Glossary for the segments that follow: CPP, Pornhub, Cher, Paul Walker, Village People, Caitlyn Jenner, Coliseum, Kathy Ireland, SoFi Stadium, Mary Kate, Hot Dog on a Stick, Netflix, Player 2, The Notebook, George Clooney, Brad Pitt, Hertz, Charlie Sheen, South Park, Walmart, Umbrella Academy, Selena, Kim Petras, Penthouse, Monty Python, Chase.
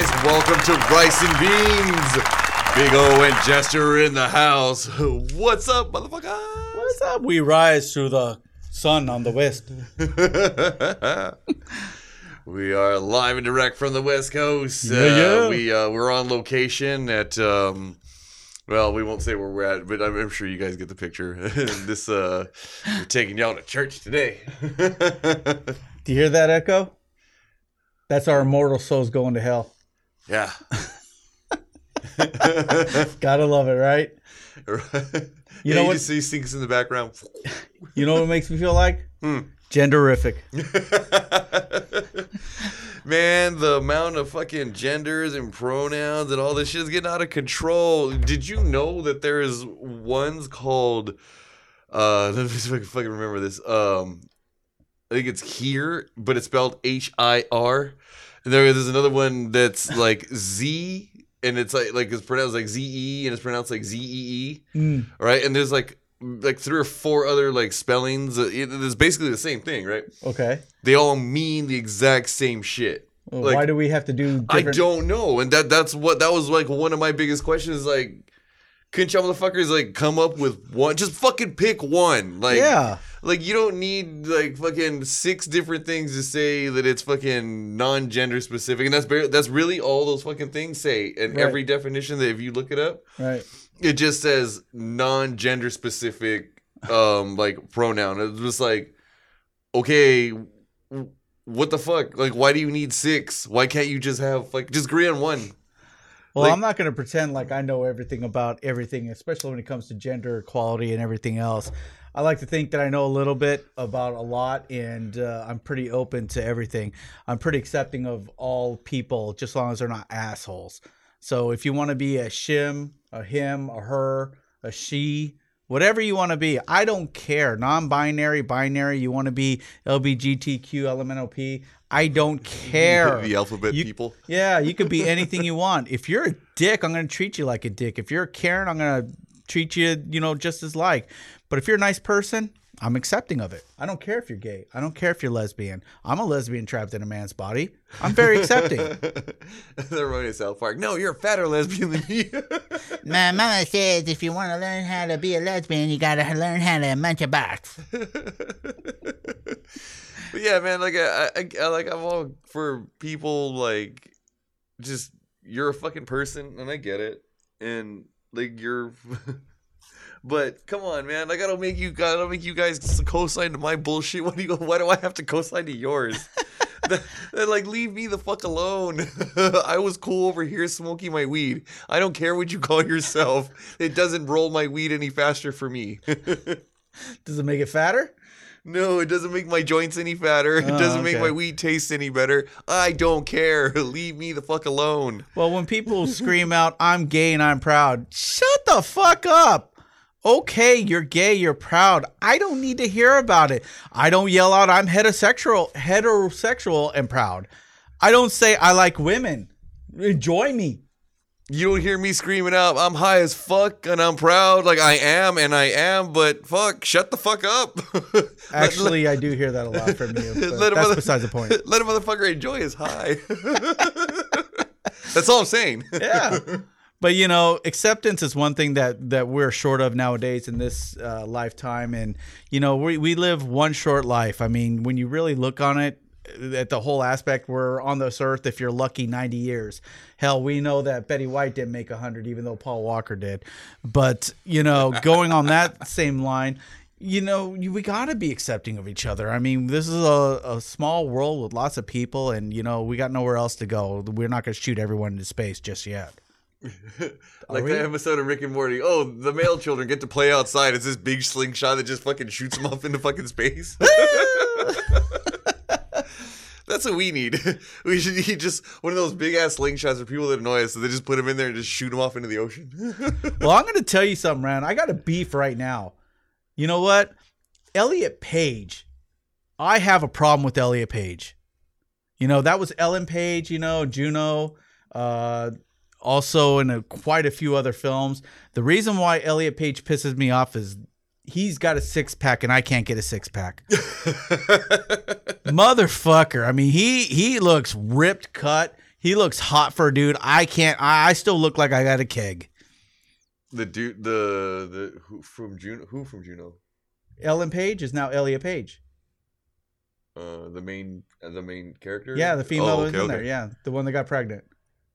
guys, welcome to Rice and Beans. Big O and Jester in the house. What's up, motherfucker? What's up? We rise through the sun on the west. We are live and direct from the West Coast. Yeah. We're on location at, well, we won't say where we're at, but I'm sure you guys get the picture. This we're taking y'all to church today. Do you hear that echo? That's our immortal souls going to hell. Yeah. Gotta love it, right? You know what? You see sinks in the background. You know what it makes me feel like? Genderific. Man, the amount of fucking genders and pronouns and all this shit is getting out of control. Did you know that there's ones called, let me see if I can fucking remember this. I think it's here, but it's spelled H-I-R. And there's another one that's like Z, and it's like it's pronounced like Z-E, and it's pronounced like Z-E-E. Right? And there's like three or four other like spellings. It's basically the same thing, right? Okay. They all mean the exact same shit. Well, like, why do we have to do different... I don't know. And that was like one of my biggest questions. Like, couldn't y'all motherfuckers like come up with one? Just fucking pick one. Like, yeah. Like, you don't need like fucking six different things to say that it's fucking non-gender specific. And that's really all those fucking things say. And right. Every definition that if you look it up. Right. It just says non-gender specific, like pronoun. It was like, okay, what the fuck? Like, why do you need six? Why can't you just have like just agree on one? Well, like, I'm not gonna pretend like I know everything about everything, especially when it comes to gender equality and everything else. I like to think that I know a little bit about a lot, and I'm pretty open to everything. I'm pretty accepting of all people, just as long as they're not assholes. So if you want to be a shim, a him, a her, a she, whatever you want to be, I don't care. Non-binary, binary, you want to be LGBTQ, LMNOP, I don't care. The alphabet people. Yeah, you could be anything you want. If you're a dick, I'm going to treat you like a dick. If you're a Karen, I'm going to treat you, you know, just as like. But if you're a nice person, I'm accepting of it. I don't care if you're gay. I don't care if you're lesbian. I'm a lesbian trapped in a man's body. I'm very accepting. They're running South Park. No, you're a fatter lesbian than me. My mama says if you want to learn how to be a lesbian, you got to learn how to munch a box. But yeah, man, like I like I'm all for people like just you're a fucking person, and I get it, and like you're. But come on, man! Like, I don't make you guys co-sign to my bullshit. Why do I have to co-sign to yours? Like, leave me the fuck alone. I was cool over here smoking my weed. I don't care what you call yourself. It doesn't roll my weed any faster for me. Does it make it fatter? No, it doesn't make my joints any fatter. It doesn't make my weed taste any better. I don't care. Leave me the fuck alone. Well, when people scream out, "I'm gay and I'm proud," shut the fuck up. Okay, you're gay, you're proud. I don't need to hear about it. I don't yell out, I'm heterosexual and proud. I don't say I like women. Enjoy me. You don't hear me screaming out, I'm high as fuck and I'm proud. Like I am, but fuck, shut the fuck up. Actually, I do hear that a lot from you. That's besides the point. Let a motherfucker enjoy his high. That's all I'm saying. Yeah. But, you know, acceptance is one thing that we're short of nowadays in this lifetime. And, you know, we live one short life. I mean, when you really look on it, at the whole aspect, we're on this earth, if you're lucky, 90 years. Hell, we know that Betty White didn't make 100, even though Paul Walker did. But, you know, going on that same line, you know, we got to be accepting of each other. I mean, this is a small world with lots of people, and, you know, we got nowhere else to go. We're not going to shoot everyone into space just yet. Like that episode of Rick and Morty. Oh, the male children get to play outside. It's this big slingshot that just fucking shoots them off into fucking space. That's what we need. We should need just one of those big ass slingshots for people that annoy us. So they just put them in there and just shoot them off into the ocean. Well, I'm going to tell you something, Rand. I got a beef right now. You know what? Elliot Page. I have a problem with Elliot Page. You know, that was Ellen Page, you know, Juno, also in quite a few other films. The reason why Elliot Page pisses me off is he's got a six-pack and I can't get a six-pack. Motherfucker. I mean, he looks ripped, cut. He looks hot for a dude. I still look like I got a keg. The dude, the who from Juno? Ellen Page is now Elliot Page. The main character. Yeah, the female was in there. Yeah, the one that got pregnant.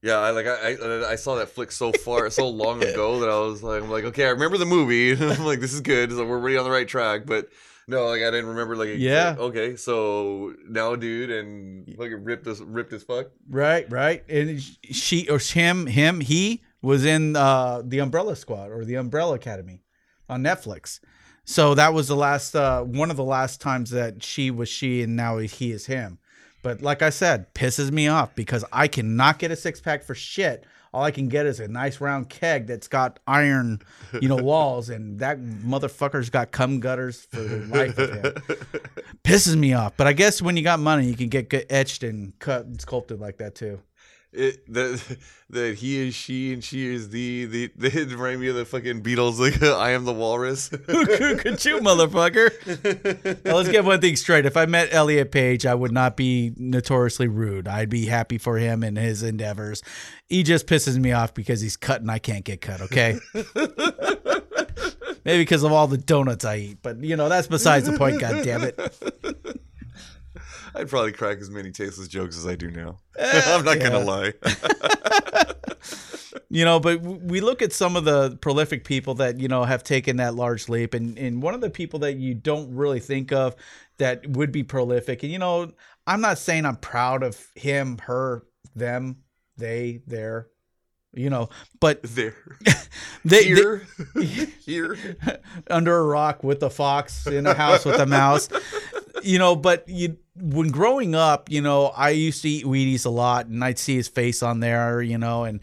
Yeah, I saw that flick so long ago that I'm like, okay, I remember the movie. I'm like, this is good. So we're already on the right track, but no, like I didn't remember. Like, yeah, okay, so now, dude, and like ripped as fuck. Right, and she or him, he was in the Umbrella Squad or the Umbrella Academy on Netflix. So that was the last one of the last times that she and now he is him. But like I said, pisses me off because I cannot get a six-pack for shit. All I can get is a nice round keg that's got iron, walls, and that motherfucker's got cum gutters for the life of him. Pisses me off. But I guess when you got money, you can get etched and cut and sculpted like that too. That he is she and she is they remind me of the fucking Beatles, like I am the walrus. Who could you, motherfucker? Now, let's get one thing straight. If I met Elliot Page, I would not be notoriously rude. I'd be happy for him and his endeavors. He just pisses me off because he's cut and I can't get cut, okay? Maybe because of all the donuts I eat, but that's besides the point, goddammit. I'd probably crack as many tasteless jokes as I do now. I'm not going to lie. But we look at some of the prolific people that, have taken that large leap. And one of the people that you don't really think of that would be prolific. And, I'm not saying I'm proud of him, her, them, they, their. But here under a rock with a fox, in a house with a mouse, but when growing up, I used to eat Wheaties a lot and I'd see his face on there, and,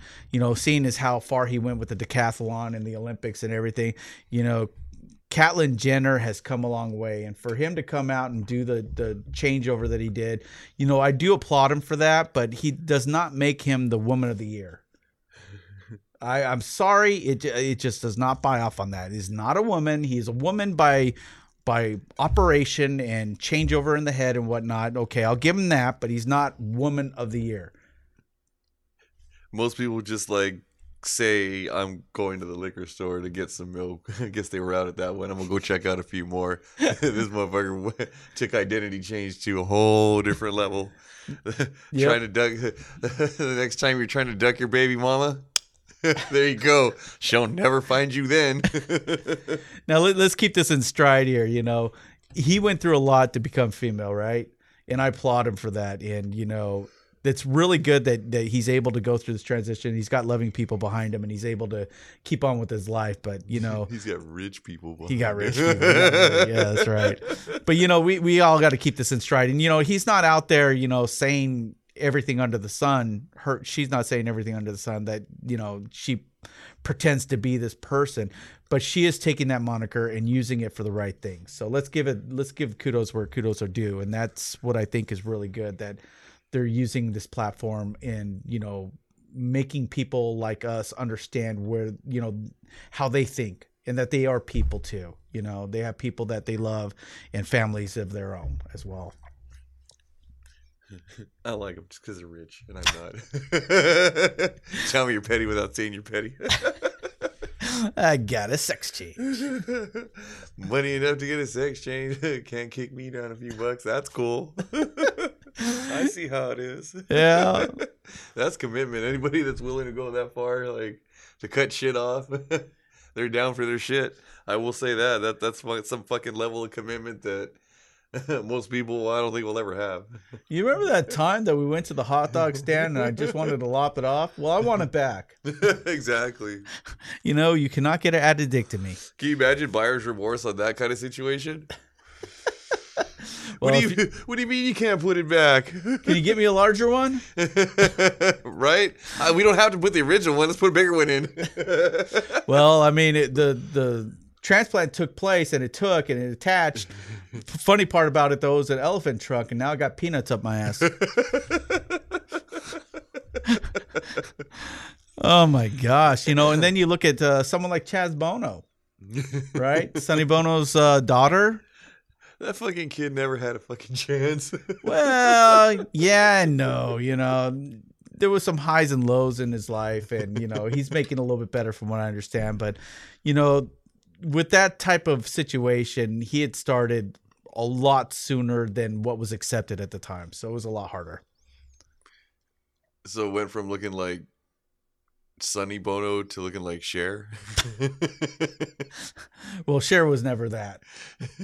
seeing as how far he went with the decathlon and the Olympics and everything, Caitlyn Jenner has come a long way. And for him to come out and do the changeover that he did, I do applaud him for that, but he does not make him the woman of the year. I'm sorry, it just does not buy off on that. He's not a woman. He's a woman by operation and changeover in the head and whatnot. Okay, I'll give him that, but he's not woman of the year. Most people just like say, I'm going to the liquor store to get some milk. I guess they were out at that one. I'm going to go check out a few more. This motherfucker took identity change to a whole different level. Yep. Trying to duck. The next time you're trying to duck your baby mama. There you go. She'll never find you then. Now, let's keep this in stride here. He went through a lot to become female, right? And I applaud him for that. And, it's really good that he's able to go through this transition. He's got loving people behind him, and he's able to keep on with his life. But, he's got rich people behind him. He got rich people. Yeah, that's right. But, we all got to keep this in stride. And, he's not out there, saying everything under the sun. She's not saying everything under the sun that she pretends to be this person, but she is taking that moniker and using it for the right thing. So let's give kudos where kudos are due, and that's what I think is really good, that they're using this platform and making people like us understand where how they think, and that they are people too. They have people that they love and families of their own as well. I like them just because they're rich, and I'm not. Tell me you're petty without saying you're petty. I got a sex change. Money enough to get a sex change. Can't kick me down a few bucks. That's cool. I see how it is. Yeah. That's commitment. Anybody that's willing to go that far, like to cut shit off, they're down for their shit. I will say that. That's some fucking level of commitment that most people I don't think we'll ever have. You remember that time that we went to the hot dog stand and I just wanted to lop it off? Well, I want it back. Exactly. You cannot get an addict to me. Can you imagine buyer's remorse on that kind of situation? Well, what do you mean you can't put it back? Can you get me a larger one? Right? We don't have to put the original one. Let's put a bigger one in. Well, I mean, the transplant took place and it attached. Funny part about it, though, is an elephant trunk, and now I got peanuts up my ass. Oh my gosh. And then you look at someone like Chaz Bono, right? Sonny Bono's daughter. That fucking kid never had a fucking chance. Well, yeah, no, there was some highs and lows in his life, and, you know, he's making a little bit better from what I understand. But, you know, with that type of situation, he had started a lot sooner than what was accepted at the time. So it was a lot harder. So it went from looking like Sonny Bono to looking like Cher. Well, Cher was never that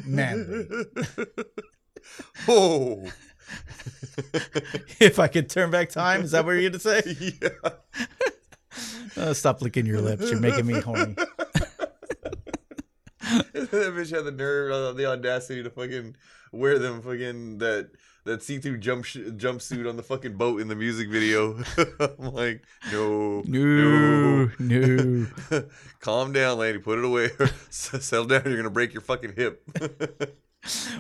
manly. Oh. If I could turn back time, is that what you're going to say? Yeah. Stop licking your lips. You're making me horny. That bitch had the nerve, the audacity to fucking wear them fucking that see-through jumpsuit on the fucking boat in the music video. I'm like, no. Calm down, lady. Put it away. Settle down. You're gonna break your fucking hip.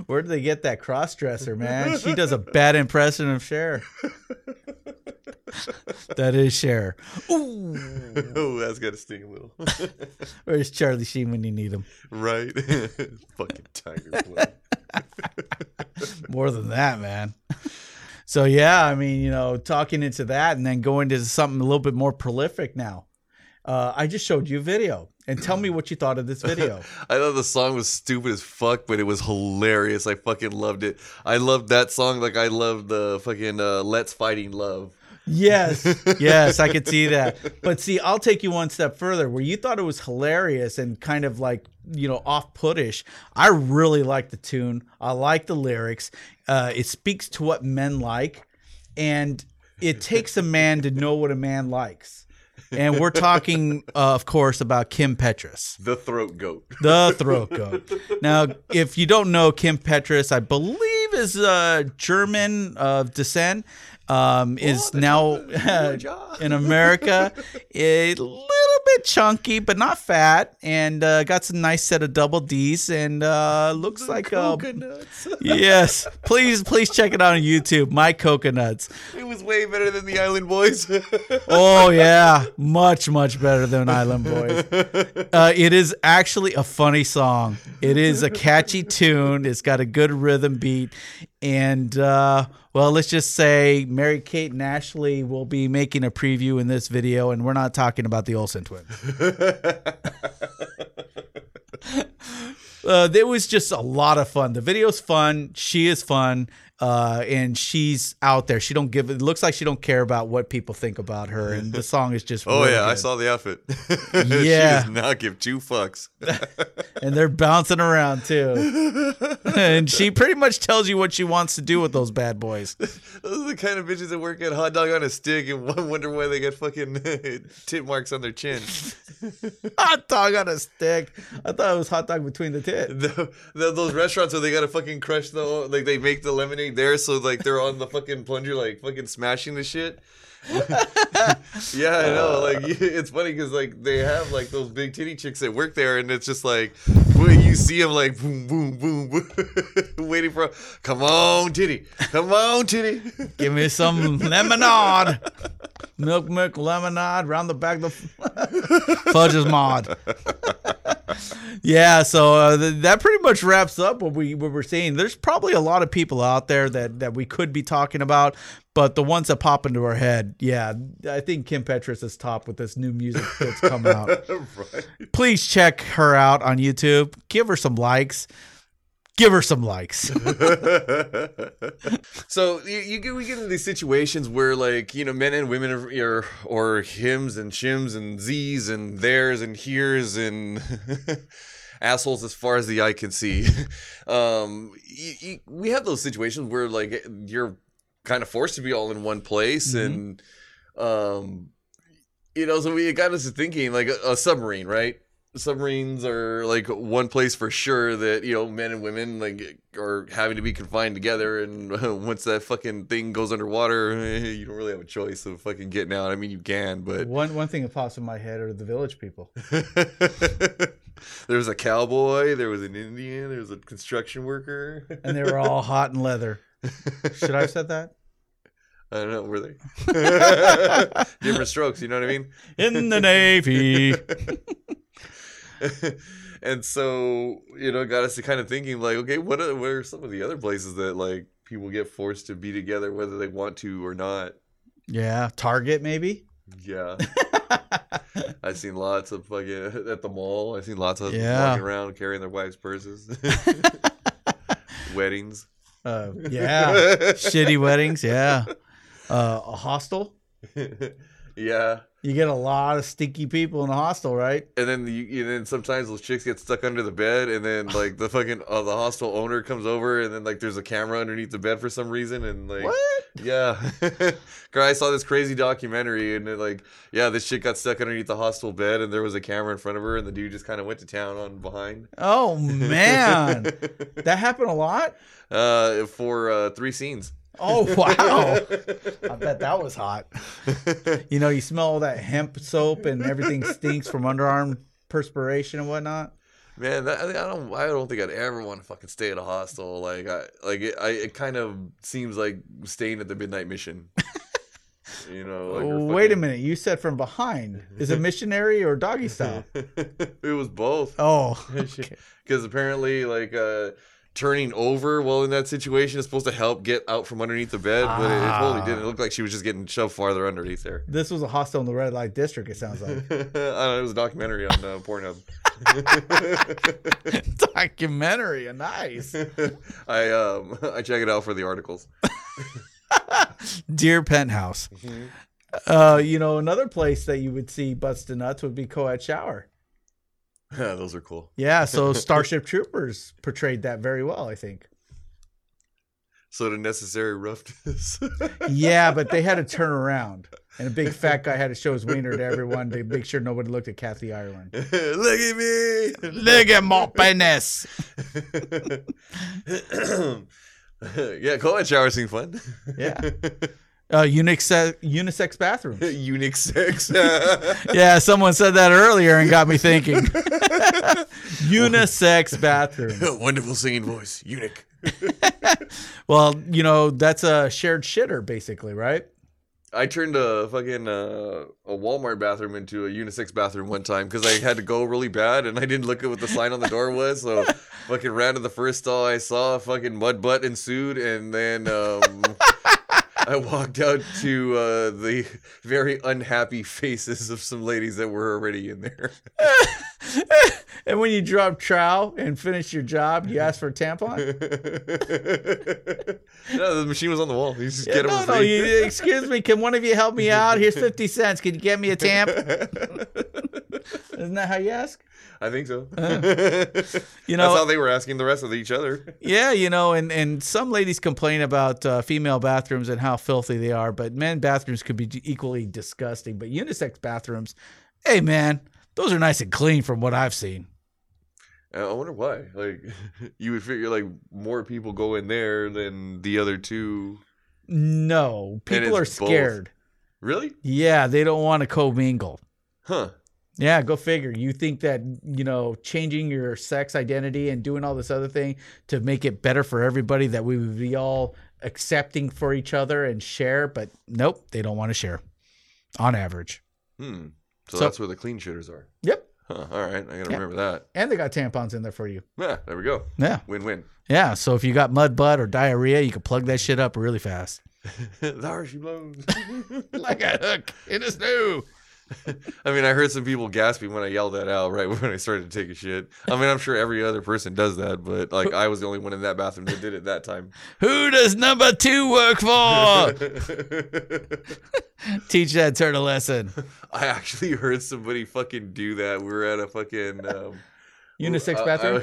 Where did they get that cross-dresser, man? She does a bad impression of Cher. That is Cher. Ooh. Oh, that's got to sting a little. Where's Charlie Sheen when you need him? Right. Fucking tiger blood. More than that, man. So, yeah, I mean, you know, talking into that and then going to something a little bit more prolific now. I just showed you a video. And tell me what you thought of this video. I thought the song was stupid as fuck, but it was hilarious. I fucking loved it. I loved that song like I loved the fucking Let's Fighting Love. Yes, I could see that. But see, I'll take you one step further where you thought it was hilarious and kind of like, you know, off-puttish. I really like the tune. I like the lyrics. It speaks to what men like. And it takes a man to know what a man likes. And we're talking, of course, about Kim Petras. The throat goat. The throat goat. Now, if you don't know, Kim Petras, I believe, is German of descent, is now in America. A little bit chunky, but not fat, and got some nice set of double Ds, and looks like... Coconuts. Yes. Please check it out on YouTube, My Coconuts. It was way better than the Island Boys. Oh, yeah. Much, much better than Island Boys. It is actually a funny song. It is a catchy tune. It's got a good rhythm beat. And, well, let's just say Mary Kate and Ashley will be making a preview in this video, and we're not talking about the Olsen twins. It was just a lot of fun. The video's fun. She is fun. And she's out there. It looks like she don't care about what people think about her. And the song is just really good. I saw the outfit. Yeah. She does not give two fucks. And they're bouncing around too. And she pretty much tells you what she wants to do with those bad boys. Those are the kind of bitches that work at Hot Dog on a Stick and wonder why they got fucking tit marks on their chin. Hot Dog on a Stick. I thought it was hot dog between the tit. Those restaurants where they got to fucking crush like they make the lemonade there, so like they're on the fucking plunger, like fucking smashing the shit. Yeah, I know. Like, it's funny because like they have like those big titty chicks that work there, and it's just like you see them like boom, boom, boom, boom, waiting for. Come on, titty. Give me some lemonade. Milk, lemonade, round the back of the fudge is mod. Yeah, so that pretty much wraps up what we're seeing. There's probably a lot of people out there that we could be talking about, but the ones that pop into our head, yeah, I think Kim Petras is top with this new music that's come out. Right. Please check her out on YouTube. Give her some likes. So we get into these situations where, like, you know, men and women are or hims and shims and z's and theirs and here's and assholes as far as the eye can see. We have those situations where, like, you're kind of forced to be all in one place, mm-hmm. and you know, so it got us to thinking, like, a submarine, right? Submarines are like one place for sure that, you know, men and women like are having to be confined together, and once that fucking thing goes underwater, you don't really have a choice of fucking getting out. I mean, you can, but one thing that pops in my head are the Village People. There was a cowboy, there was an Indian, there was a construction worker, and they were all hot and leather. Should I have said that? I don't know, were they? Different strokes, you know what I mean? In the Navy. And so, you know, got us to kind of thinking, like, okay, what are some of the other places that, like, people get forced to be together whether they want to or not? Yeah, Target maybe. Yeah. I've seen lots of fucking at the mall. I've seen lots of walking around carrying their wives' purses. Weddings. Shitty weddings. Yeah. A hostel. Yeah. You get a lot of stinky people in a hostel, right? And then sometimes those chicks get stuck under the bed, and then like the fucking the hostel owner comes over, and then like there's a camera underneath the bed for some reason, and like what? Yeah, girl, I saw this crazy documentary, and this chick got stuck underneath the hostel bed, and there was a camera in front of her, and the dude just kind of went to town on behind. Oh man, that happened a lot. For 3 scenes. Oh, wow. I bet that was hot. You know, you smell all that hemp soap and everything stinks from underarm perspiration and whatnot. Man, I don't think I'd ever want to fucking stay at a hostel. It kind of seems like staying at the Midnight Mission. You know, wait a minute. You said from behind. Is it missionary or doggy style? It was both. Oh, okay. Because apparently, turning over while in that situation is supposed to help get out from underneath the bed, but it totally didn't. It looked like she was just getting shoved farther underneath there. This was a hostel in the red light district, it sounds like. I don't know, it was a documentary on Pornhub. Documentary, nice. I check it out for the articles. Dear Penthouse. Mm-hmm. Another place that you would see butts to nuts would be co-ed shower. Yeah, those are cool. Yeah, so Starship Troopers portrayed that very well, I think. So the necessary roughness. Yeah, but they had to turn around. And a big fat guy had to show his wiener to everyone to make sure nobody looked at Kathy Ireland. Look at me! Look at my penis! Yeah, co-ed shower seemed fun. Yeah. Unisex bathrooms. Unisex. Yeah, someone said that earlier and got me thinking. Unisex bathrooms. Wonderful singing voice. Eunuch. Well, that's a shared shitter, basically, right? I turned a fucking a Walmart bathroom into a unisex bathroom one time because I had to go really bad and I didn't look at what the sign on the door was. So fucking ran to the first stall I saw, fucking mud butt ensued, and then... I walked out to the very unhappy faces of some ladies that were already in there. And when you drop trowel and finish your job, you ask for a tampon? No, the machine was on the wall. You just get them free. Excuse me, can one of you help me out? Here's 50 cents. Can you get me a tamp? Isn't that how you ask? I think so. That's how they were asking the rest of each other. Yeah, and some ladies complain about female bathrooms and how filthy they are, but men bathrooms could be equally disgusting. But unisex bathrooms, hey man, those are nice and clean from what I've seen. I wonder why. You would figure more people go in there than the other two. No, people are scared. Both. Really? Yeah, they don't want to co-mingle. Huh. Yeah, go figure. You think that, changing your sex identity and doing all this other thing to make it better for everybody, that we would be all accepting for each other and share, but nope, they don't want to share on average. So that's where the clean shitters are. Yep. Huh, all right. I got to remember that. And they got tampons in there for you. Yeah, there we go. Yeah. Win-win. Yeah, so if you got mud butt or diarrhea, you can plug that shit up really fast. There she blows. Like a hook. It is new. I mean, I heard some people gasping when I yelled that out right when I started to take a shit. I mean, I'm sure every other person does that, but I was the only one in that bathroom that did it that time. Who does number 2 work for? Teach that turd a lesson. I actually heard somebody fucking do that. We were at a fucking... unisex bathroom?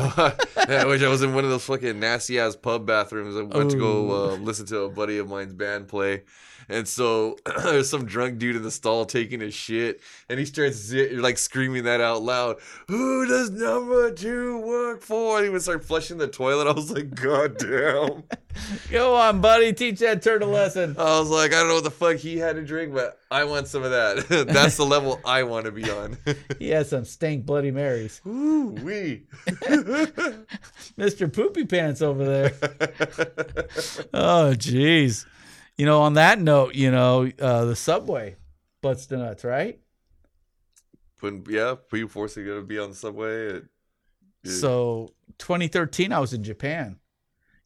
I wish I was in one of those fucking nasty ass pub bathrooms. I went to go listen to a buddy of mine's band play, and so there's some drunk dude in the stall taking his shit, and he starts screaming that out loud. Who does number 2 work for? And he would start flushing the toilet. I was like, God damn. Go on, buddy, teach that turd a lesson. I was like, I don't know what the fuck he had to drink, but I want some of that. That's the level I want to be on. He has some stank Bloody Marys. Ooh, wee. Mr. Poopy Pants over there. Oh, jeez. On that note, the subway butts to nuts, right? Yeah, people forcing you to be on the subway. So 2013, I was in Japan.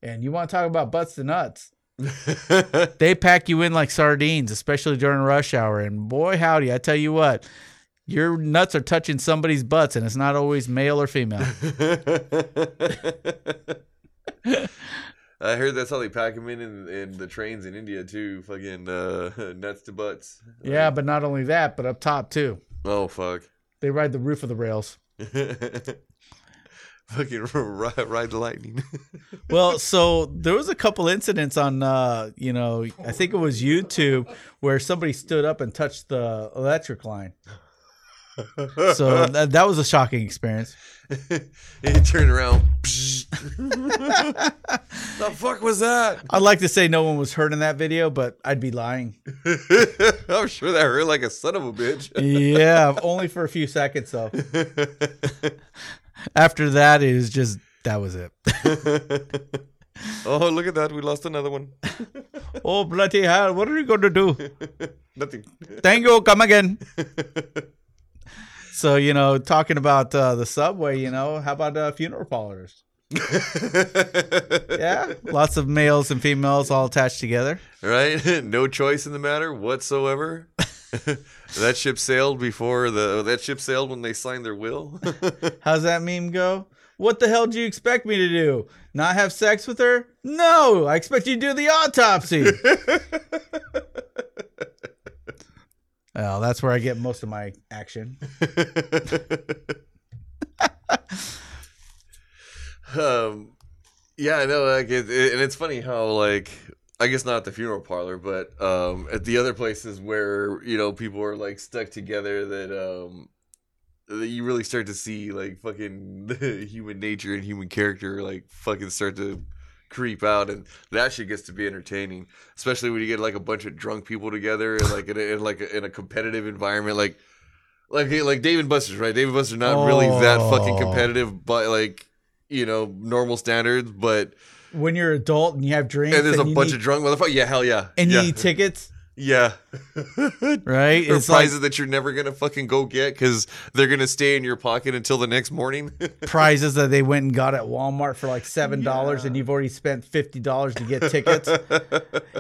And you want to talk about butts to nuts. They pack you in like sardines, especially during rush hour. And boy, howdy, I tell you what, your nuts are touching somebody's butts, and it's not always male or female. I heard that's how they pack them in the trains in India, too. Fucking nuts to butts. Yeah, but not only that, but up top, too. Oh, fuck. They ride the roof of the rails. Fucking ride the lightning. Well, so there was a couple incidents on, I think it was YouTube, where somebody stood up and touched the electric line. So that was a shocking experience. He turned around. The fuck was that? I'd like to say no one was hurt in that video, but I'd be lying. I'm sure that hurt like a son of a bitch. Yeah, only for a few seconds though. After that, it was just, that was it. Oh, look at that. We lost another one. Oh, bloody hell. What are you going to do? Nothing. Thank you. Come again. So, talking about the subway, how about funeral parlors? Yeah. Lots of males and females all attached together. Right. No choice in the matter whatsoever. That ship sailed when they signed their will. How's that meme go? What the hell do you expect me to do? Not have sex with her? No, I expect you to do the autopsy. Well, that's where I get most of my action. Yeah, I know. Like, and it's funny how, like, I guess not at the funeral parlor, but at the other places where, people are, like, stuck together, that you really start to see, like, fucking human nature and human character, like, fucking start to creep out, and that shit gets to be entertaining, especially when you get like a bunch of drunk people together, and like in a competitive environment, like Dave and Buster's, right? Dave and Buster's not really that fucking competitive, but like normal standards. But when you're an adult and you have drinks, and there's a bunch of drunk motherfuckers, yeah, hell yeah, and you need tickets, yeah, right? It's prizes that you're never gonna fucking go get because they're gonna stay in your pocket until the next morning. Prizes that they went and got at Walmart for like $7, and you've already spent $50 to get tickets.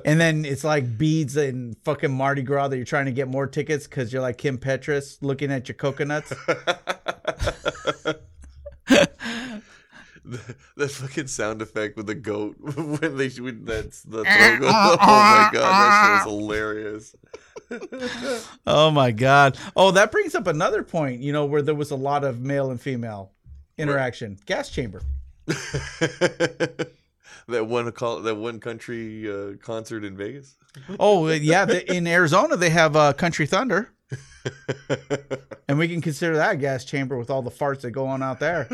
And then it's like beads and fucking Mardi Gras that you're trying to get more tickets because you're like Kim Petras looking at your coconuts. The fucking sound effect with the goat when they shoot, that's the throat. Oh my god, that shit is hilarious. Oh my god. Oh, that brings up another point, where there was a lot of male and female interaction. Right. Gas chamber. That one country concert in Vegas. Oh yeah, in Arizona they have Country Thunder. And we can consider that a gas chamber with all the farts that go on out there.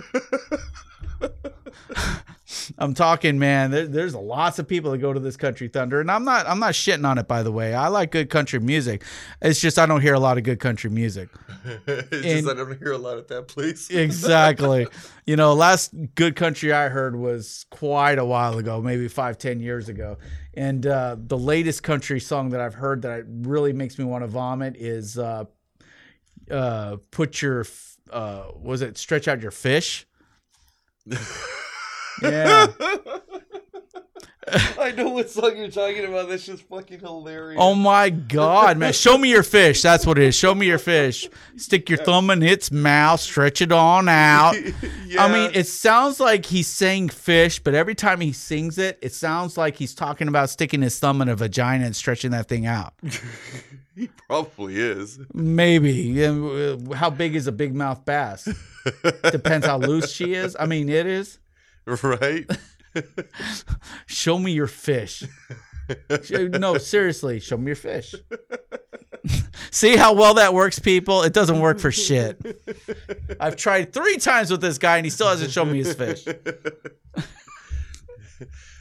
I'm talking, man. There's lots of people that go to this Country Thunder, and I'm not shitting on it. By the way, I like good country music. It's just I don't hear a lot of good country music. I don't hear a lot at that place. Exactly. Last good country I heard was quite a while ago, maybe 5-10 years ago. And the latest country song that I've heard that really makes me want to vomit is "Put Your Was It Stretch Out Your Fish." Yeah. I know what song you're talking about. That's just fucking hilarious. Oh my god, man. Show me your fish. That's what it is. Show me your fish. Stick your thumb in its mouth, stretch it on out. Yeah. I mean, it sounds like he's saying fish, but every time he sings it, it sounds like he's talking about sticking his thumb in a vagina and stretching that thing out. He probably is. Maybe. How big is a big mouth bass? Depends how loose she is. I mean, it is. Right? Show me your fish. No, seriously, show me your fish. See how well that works, people? It doesn't work for shit. I've tried 3 times with this guy, and he still hasn't shown me his fish.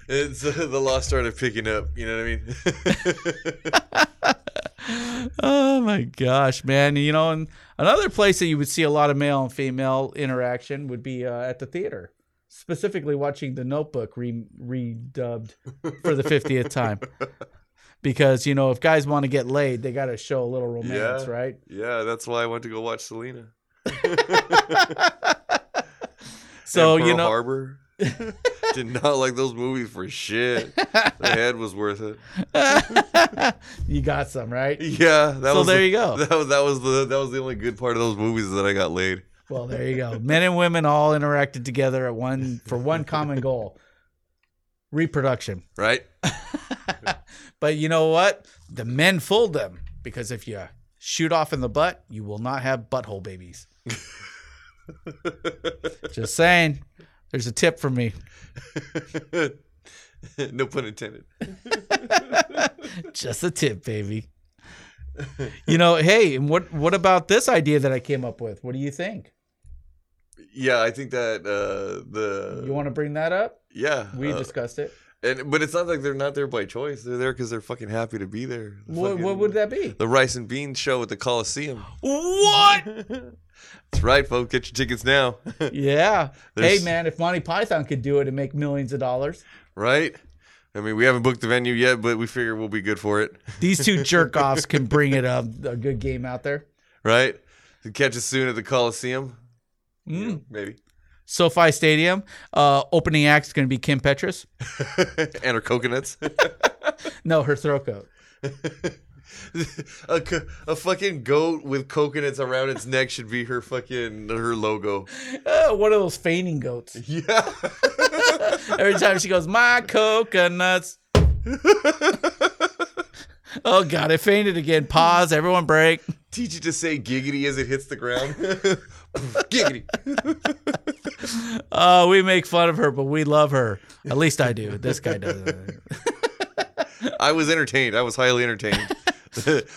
It's the lost art of picking up. You know what I mean? Oh my gosh, man! And another place that you would see a lot of male and female interaction would be at the theater, specifically watching The Notebook redubbed for the 50th time. Because if guys want to get laid, they got to show a little romance, right? Yeah, that's why I went to go watch Selena. So Pearl Harbor. Did not like those movies for shit. The head was worth it. You got some, right? Yeah. There you go. That was the only good part of those movies, that I got laid. Well, there you go. Men and women all interacted together at for one common goal. Reproduction. Right. But you know what? The men fooled them, because if you shoot off in the butt, you will not have butthole babies. Just saying. There's a tip from me. No pun intended. Just a tip, baby. You know, hey, and what about this idea that I came up with? What do you think? Yeah, I think that you want to bring that up? Yeah. We discussed it. But it's not like they're not there by choice. They're there because they're fucking happy to be there. What would that be? The Rice and Beans show at the Coliseum. What? That's right, folks. Get your tickets now. Yeah. Hey, man, if Monty Python could do it and make millions of dollars. Right? I mean, we haven't booked the venue yet, but we figure we'll be good for it. These two jerk-offs can bring it up. A good game out there. Right? To catch us soon at the Coliseum. Mm. Yeah, maybe. SoFi Stadium. Opening act is going to be Kim Petras. And her coconuts. No, her throat coat. A fucking goat with coconuts around its neck should be her logo. One of those feigning goats. Yeah. Every time she goes, my coconuts. Oh God, it fainted again. Pause. Everyone break. Teach it to say giggity as it hits the ground. Giggity. We make fun of her, but we love her. At least I do. This guy doesn't. I was entertained. I was highly entertained.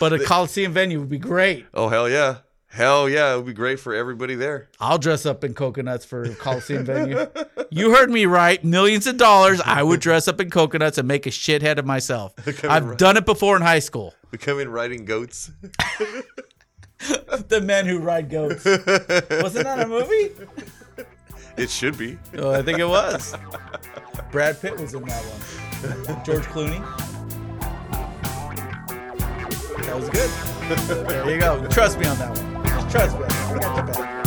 But a Coliseum venue would be great. Oh, hell yeah. Hell yeah. It would be great for everybody there. I'll dress up in coconuts for a Coliseum venue. You heard me right. Millions of dollars. I would dress up in coconuts and make a shithead of myself. I've done it before in high school. We come in riding goats. The men who ride goats. Wasn't that a movie? It should be. Oh, I think it was. Brad Pitt was in that one. George Clooney. That was good. There you go. Trust me on that one. Trust me. I got your back.